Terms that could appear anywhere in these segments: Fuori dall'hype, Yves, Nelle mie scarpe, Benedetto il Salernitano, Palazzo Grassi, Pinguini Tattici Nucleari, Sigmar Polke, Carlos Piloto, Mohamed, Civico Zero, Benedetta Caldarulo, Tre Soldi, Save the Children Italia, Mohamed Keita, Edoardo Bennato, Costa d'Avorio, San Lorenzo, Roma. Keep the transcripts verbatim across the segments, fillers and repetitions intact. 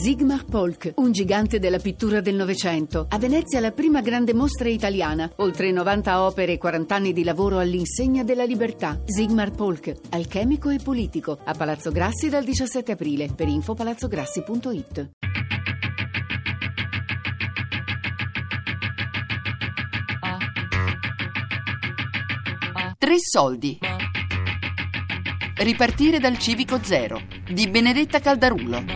Sigmar Polke, un gigante della pittura del Novecento. A Venezia la prima grande mostra italiana. Oltre novanta opere e quaranta anni di lavoro all'insegna della libertà. Sigmar Polke, alchemico e politico. A Palazzo Grassi dal diciassette aprile. Per info palazzo grassi punto it. Tre soldi. Ripartire dal Civico Zero di Benedetta Caldarulo.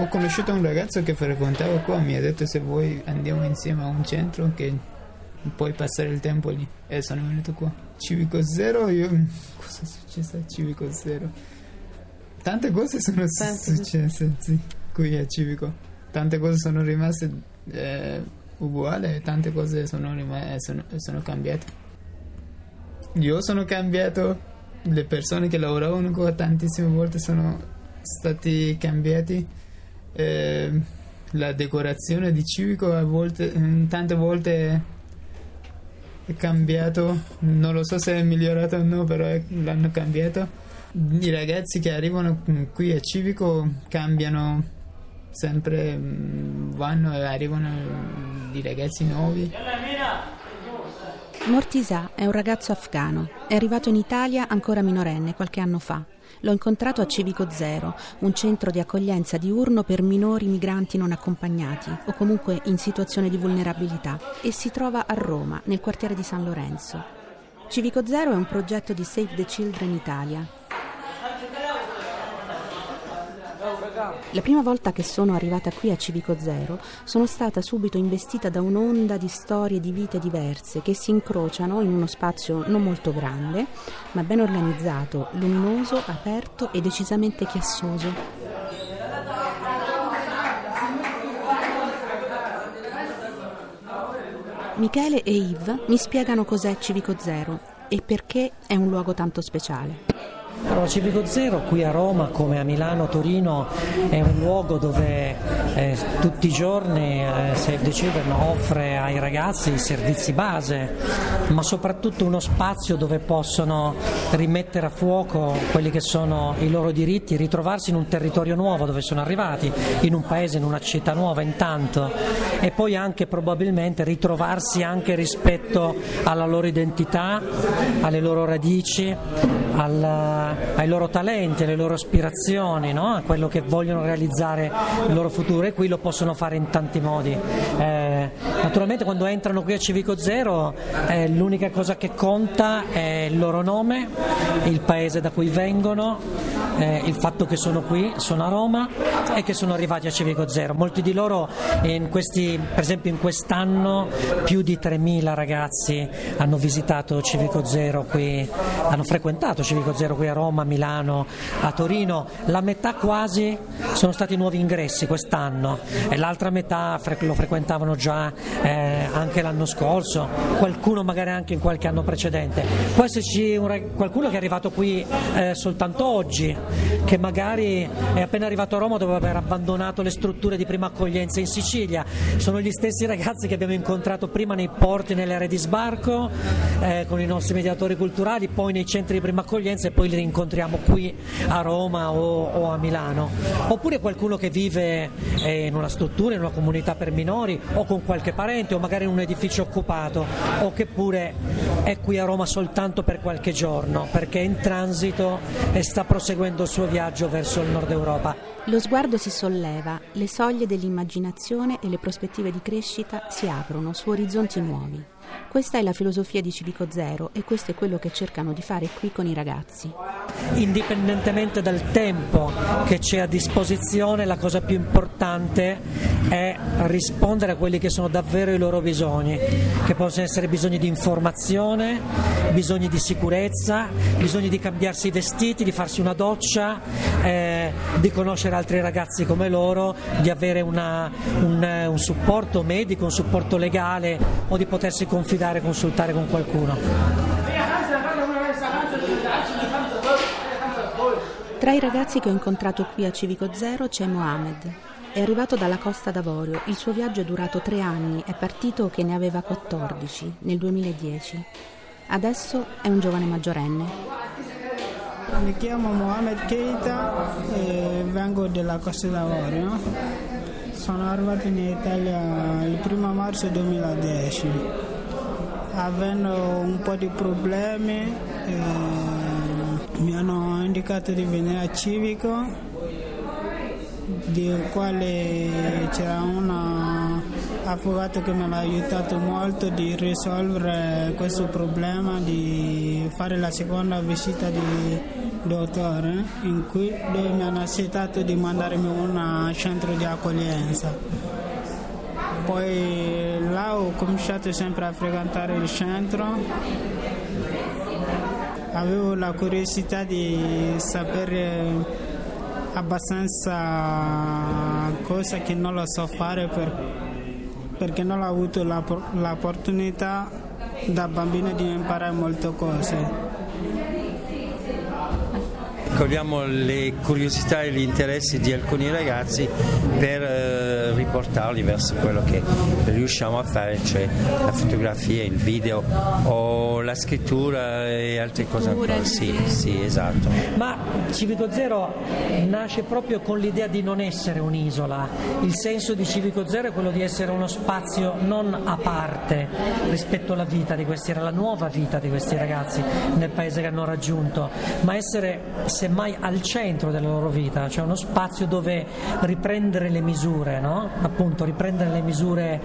Ho conosciuto un ragazzo che frequentava qua, mi ha detto se vuoi andiamo insieme a un centro che puoi passare il tempo lì, e sono venuto qua. Civico Zero, io... cosa è successo a Civico Zero? Tante cose sono Tante. successe sì, qui a Civico, tante cose sono rimaste eh, uguali e tante cose sono, rimaste, sono, sono cambiate. Io sono cambiato, le persone che lavoravano qua tantissime volte sono stati cambiati. Eh, la decorazione di Civico a volte, tante volte è cambiato, non lo so se è migliorato o no, però è, l'hanno cambiato. I ragazzi che arrivano qui a Civico cambiano sempre, vanno e arrivano di ragazzi nuovi. Mortisa è un ragazzo afghano, è arrivato in Italia ancora minorenne qualche anno fa. L'ho incontrato a Civico Zero, un centro di accoglienza diurno per minori migranti non accompagnati o comunque in situazione di vulnerabilità, e si trova a Roma, nel quartiere di San Lorenzo. Civico Zero è un progetto di Save the Children Italia. La prima volta che sono arrivata qui a Civico Zero sono stata subito investita da un'onda di storie di vite diverse che si incrociano in uno spazio non molto grande, ma ben organizzato, luminoso, aperto e decisamente chiassoso. Michele e Yves mi spiegano cos'è Civico Zero e perché è un luogo tanto speciale. Allora, Civico Zero qui a Roma, come a Milano, Torino, è un luogo dove eh, tutti i giorni eh, Save the Children offre ai ragazzi i servizi base, ma soprattutto uno spazio dove possono rimettere a fuoco quelli che sono i loro diritti, ritrovarsi in un territorio nuovo dove sono arrivati, in un paese, in una città nuova intanto, e poi anche probabilmente ritrovarsi anche rispetto alla loro identità, alle loro radici, alla... ai loro talenti, alle loro aspirazioni, no? A quello che vogliono realizzare il loro futuro, e qui lo possono fare in tanti modi. Eh, naturalmente quando entrano qui a Civico Zero eh, l'unica cosa che conta è il loro nome, il paese da cui vengono, eh, il fatto che sono qui, sono a Roma e che sono arrivati a Civico Zero. Molti di loro, in questi, per esempio in quest'anno, più di tremila ragazzi hanno visitato Civico Zero qui, hanno frequentato Civico Zero qui a Roma, a Milano, a Torino. La metà quasi sono stati nuovi ingressi quest'anno e l'altra metà lo frequentavano già eh, anche l'anno scorso, qualcuno magari anche in qualche anno precedente. Può esserci un, qualcuno che è arrivato qui eh, soltanto oggi, che magari è appena arrivato a Roma dopo aver abbandonato le strutture di prima accoglienza in Sicilia. Sono gli stessi ragazzi che abbiamo incontrato prima nei porti, nelle aree di sbarco, eh, con i nostri mediatori culturali, poi nei centri di prima accoglienza e poi li rincontriamo qui a Roma o, o a Milano, oppure qualcuno che vive eh, in una struttura, in una comunità per minori, o con qualche parente, o magari in un edificio occupato, o che pure è qui a Roma soltanto per qualche giorno perché è in transito e sta proseguendo il suo viaggio verso il nord Europa. Lo sguardo si solleva, le soglie dell'immaginazione e le prospettive di crescita si aprono su orizzonti nuovi. Questa è la filosofia di Civico Zero e questo è quello che cercano di fare qui con i ragazzi. Indipendentemente dal tempo che c'è a disposizione, la cosa più importante è rispondere a quelli che sono davvero i loro bisogni, che possono essere bisogni di informazione, bisogni di sicurezza, bisogni di cambiarsi i vestiti, di farsi una doccia, eh, di conoscere altri ragazzi come loro, di avere una, un, un supporto medico, un supporto legale, o di potersi confidare, consultare con qualcuno. Tra i ragazzi che ho incontrato qui a Civico Zero c'è Mohamed. È arrivato dalla Costa d'Avorio, il suo viaggio è durato tre anni, è partito che ne aveva quattordici, nel duemiladieci. Adesso è un giovane maggiorenne. Mi chiamo Mohamed Keita e vengo dalla Costa d'Avorio. Sono arrivato in Italia il primo marzo duemiladieci, avendo un po' di problemi eh, mi hanno indicato di venire a Civico, di quale c'era un avvocato che mi ha aiutato molto di risolvere questo problema, di fare la seconda visita di dottore, in cui lui mi hanno accettato di mandarmi in un centro di accoglienza. Poi là ho cominciato sempre a frequentare il centro. Avevo la curiosità di sapere abbastanza cosa che non lo so fare per, perché non ho avuto la, l'opportunità da bambino di imparare molte cose. Cogliamo le curiosità e gli interessi di alcuni ragazzi per eh, riportarli verso quello che riusciamo a fare, cioè la fotografia, il video o la scrittura e altre cose ancora. Sì, sì, esatto. Ma Civico Zero nasce proprio con l'idea di non essere un'isola. Il senso di Civico Zero è quello di essere uno spazio non a parte rispetto alla vita di questi, alla nuova vita di questi ragazzi nel paese che hanno raggiunto, ma essere mai al centro della loro vita, cioè uno spazio dove riprendere le misure, no? Appunto, riprendere le misure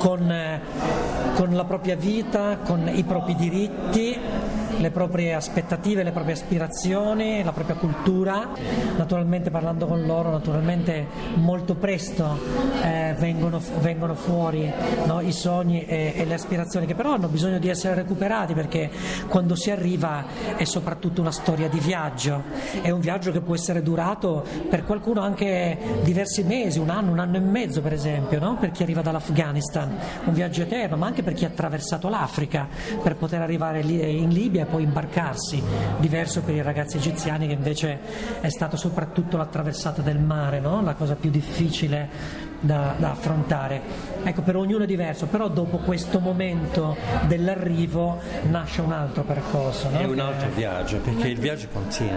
con, con la propria vita, con i propri diritti, le proprie aspettative, le proprie aspirazioni, la propria cultura. Naturalmente parlando con loro, naturalmente molto presto eh, vengono, vengono fuori, no, i sogni e, e le aspirazioni, che però hanno bisogno di essere recuperati, perché quando si arriva è soprattutto una storia di viaggio, è un viaggio che può essere durato per qualcuno anche diversi mesi, un anno, un anno e mezzo per esempio, no? Per chi arriva dall'Afghanistan, un viaggio eterno, ma anche per chi ha attraversato l'Africa per poter arrivare lì in Libia e poi imbarcarsi, diverso per i ragazzi egiziani che invece è stato soprattutto la traversata del mare, no? La cosa più difficile da, da affrontare. Ecco, per ognuno è diverso, però dopo questo momento dell'arrivo nasce un altro percorso, no? È un altro viaggio, perché il viaggio continua.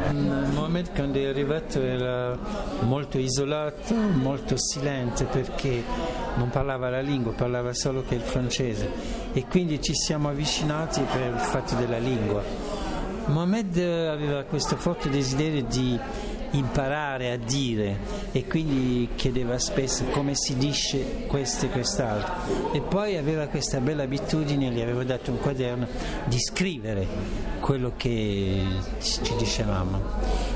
Mohamed quando è arrivato era molto isolato, molto silente, perché non parlava la lingua, parlava solo che il francese, e quindi ci siamo avvicinati per il fatto della lingua. Mohamed aveva questo forte desiderio di imparare a dire e quindi chiedeva spesso come si dice questo e quest'altro, e poi aveva questa bella abitudine, gli avevo dato un quaderno, di scrivere quello che ci dicevamo,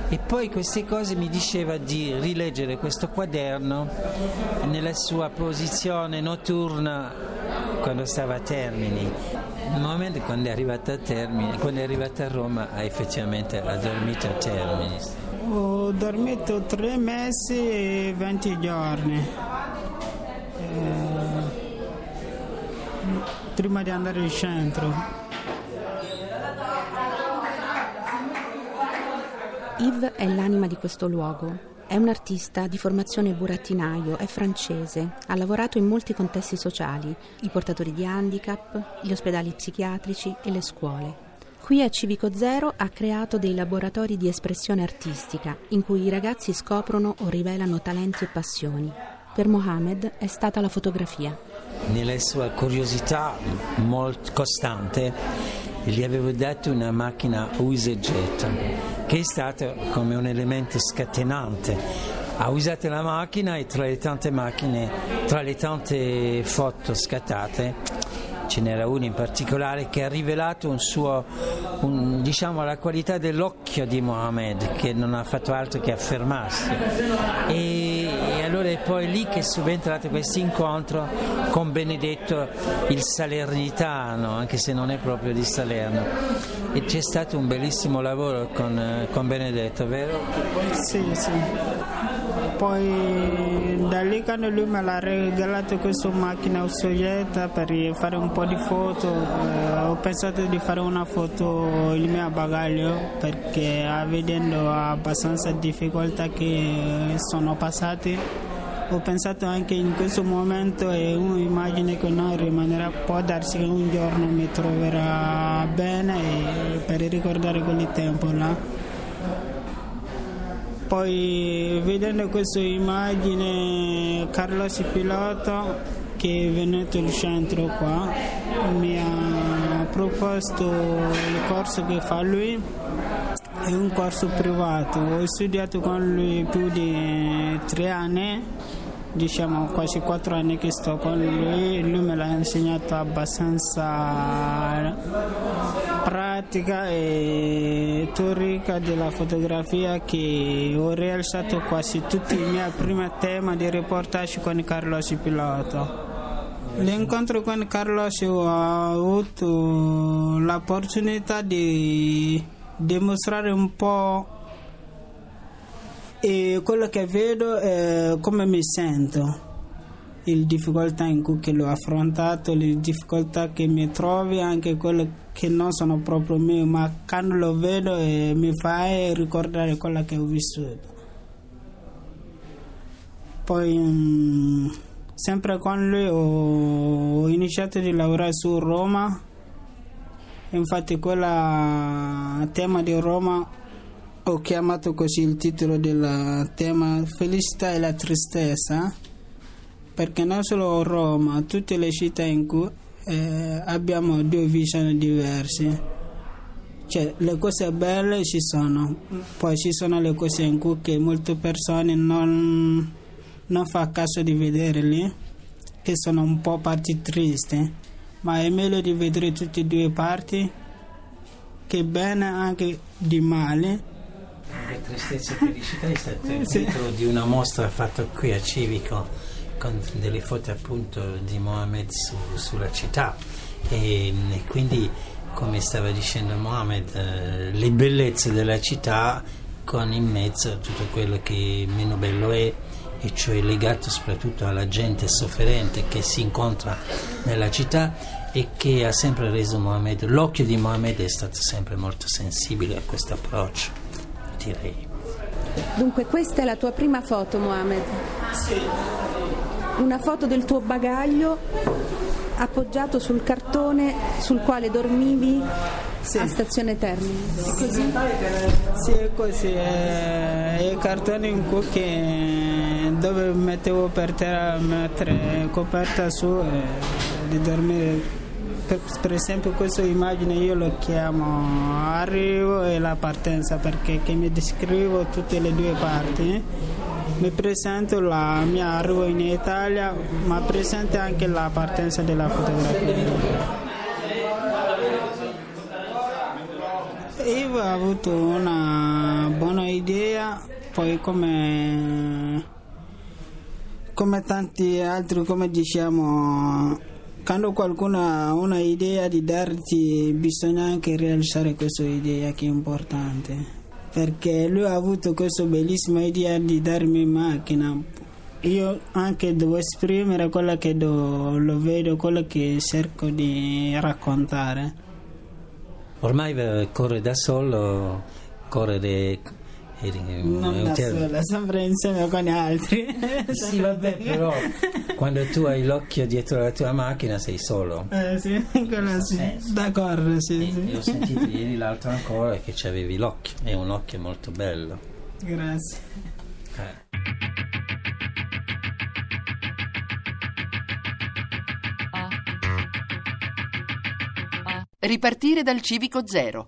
e poi queste cose mi diceva di rileggere questo quaderno nella sua posizione notturna quando stava a Termini. Mohamed quando è arrivata a Termini, quando è arrivata a Roma, ha effettivamente ha dormito a Termini. Ho dormito tre mesi e venti giorni. Eh, prima di andare in centro. Yves è l'anima di questo luogo. È un artista di formazione burattinaio, è francese, ha lavorato in molti contesti sociali, i portatori di handicap, gli ospedali psichiatrici e le scuole. Qui a Civico Zero ha creato dei laboratori di espressione artistica in cui i ragazzi scoprono o rivelano talenti e passioni. Per Mohamed è stata la fotografia. Nella sua curiosità molto costante gli avevo dato una macchina usa e getta, che è stata come un elemento scatenante. Ha usato la macchina e tra le tante macchine, tra le tante foto scattate, ce n'era una in particolare che ha rivelato un suo, un, diciamo, la qualità dell'occhio di Mohamed, che non ha fatto altro che affermarsi. E, e allora è poi lì che è subentrato questo incontro con Benedetto il Salernitano, anche se non è proprio di Salerno. E c'è stato un bellissimo lavoro con, con Benedetto, vero? Sì, sì. Poi da lì quando lui me l'ha regalato questa macchina usata per fare un po' di foto, eh, ho pensato di fare una foto il mio bagaglio, perché vedendo abbastanza difficoltà che sono passate ho pensato anche in questo momento è un'immagine che non rimanerà, può darsi che un giorno mi troverà bene per ricordare quel tempo là. Poi vedendo questa immagine Carlos Piloto, che è venuto al centro qua, mi ha proposto il corso che fa lui, è un corso privato, ho studiato con lui più di tre anni, diciamo quasi quattro anni che sto con lui, lui me l'ha insegnato abbastanza pratica e teorica della fotografia, che ho rialzato quasi tutti i miei primi temi di reportage con Carlos Piloto. L'incontro con Carlos ho avuto l'opportunità di dimostrare un po' e quello che vedo e come mi sento. Le difficoltà in cui l'ho affrontato, le difficoltà che mi trovi, anche quelle che non sono proprio mie, ma quando lo vedo eh, mi fa ricordare quello che ho vissuto. Poi mh, sempre con lui ho, ho iniziato a lavorare su Roma, infatti quel tema di Roma ho chiamato così il titolo del tema, felicità e la tristezza, perché non solo Roma, tutte le città in cui eh, abbiamo due visioni diverse. Cioè, le cose belle ci sono, poi ci sono le cose in cui che molte persone non, non fa caso di vederle, che sono un po' parti tristi, ma è meglio di vedere tutte e due parti, che bene anche di male. Tristezza e felicità è stato il titolo sì. di una mostra fatta qui a Civico, con delle foto appunto di Mohamed su, sulla città e, e quindi, come stava dicendo Mohamed, eh, le bellezze della città con in mezzo tutto quello che meno bello è, e cioè legato soprattutto alla gente sofferente che si incontra nella città e che ha sempre reso Mohamed, l'occhio di Mohamed è stato sempre molto sensibile a questo approccio, direi. Dunque questa è la tua prima foto, Mohamed? Sì. Una foto del tuo bagaglio appoggiato sul cartone sul quale dormivi sì. a Stazione Termini. È così? Sì, è così. È il cartone in cui che dove mettevo per terra, mettere coperta su e di dormire. Per, per esempio questa immagine io lo chiamo arrivo e la partenza, perché che mi descrivo tutte le due parti. Mi presento la mia arrivo in Italia, ma presente anche la partenza della fotografia. Yves ha avuto una buona idea, poi come, come tanti altri, come diciamo, quando qualcuno ha una idea di darti, bisogna anche realizzare questa idea, che è importante. Perché lui ha avuto questa bellissima idea di darmi macchina, io anche devo esprimere quello che do, lo vedo, quello che cerco di raccontare. Ormai corre da solo, corre de... non da sola, sempre insieme con gli altri. Sì, vabbè, però quando tu hai l'occhio dietro la tua macchina sei solo. Eh sì, quello sì, d'accordo, sì, e, sì. Ho sentito ieri l'altro ancora che c'avevi l'occhio, è un occhio molto bello. Grazie. Eh. Ripartire dal Civico Zero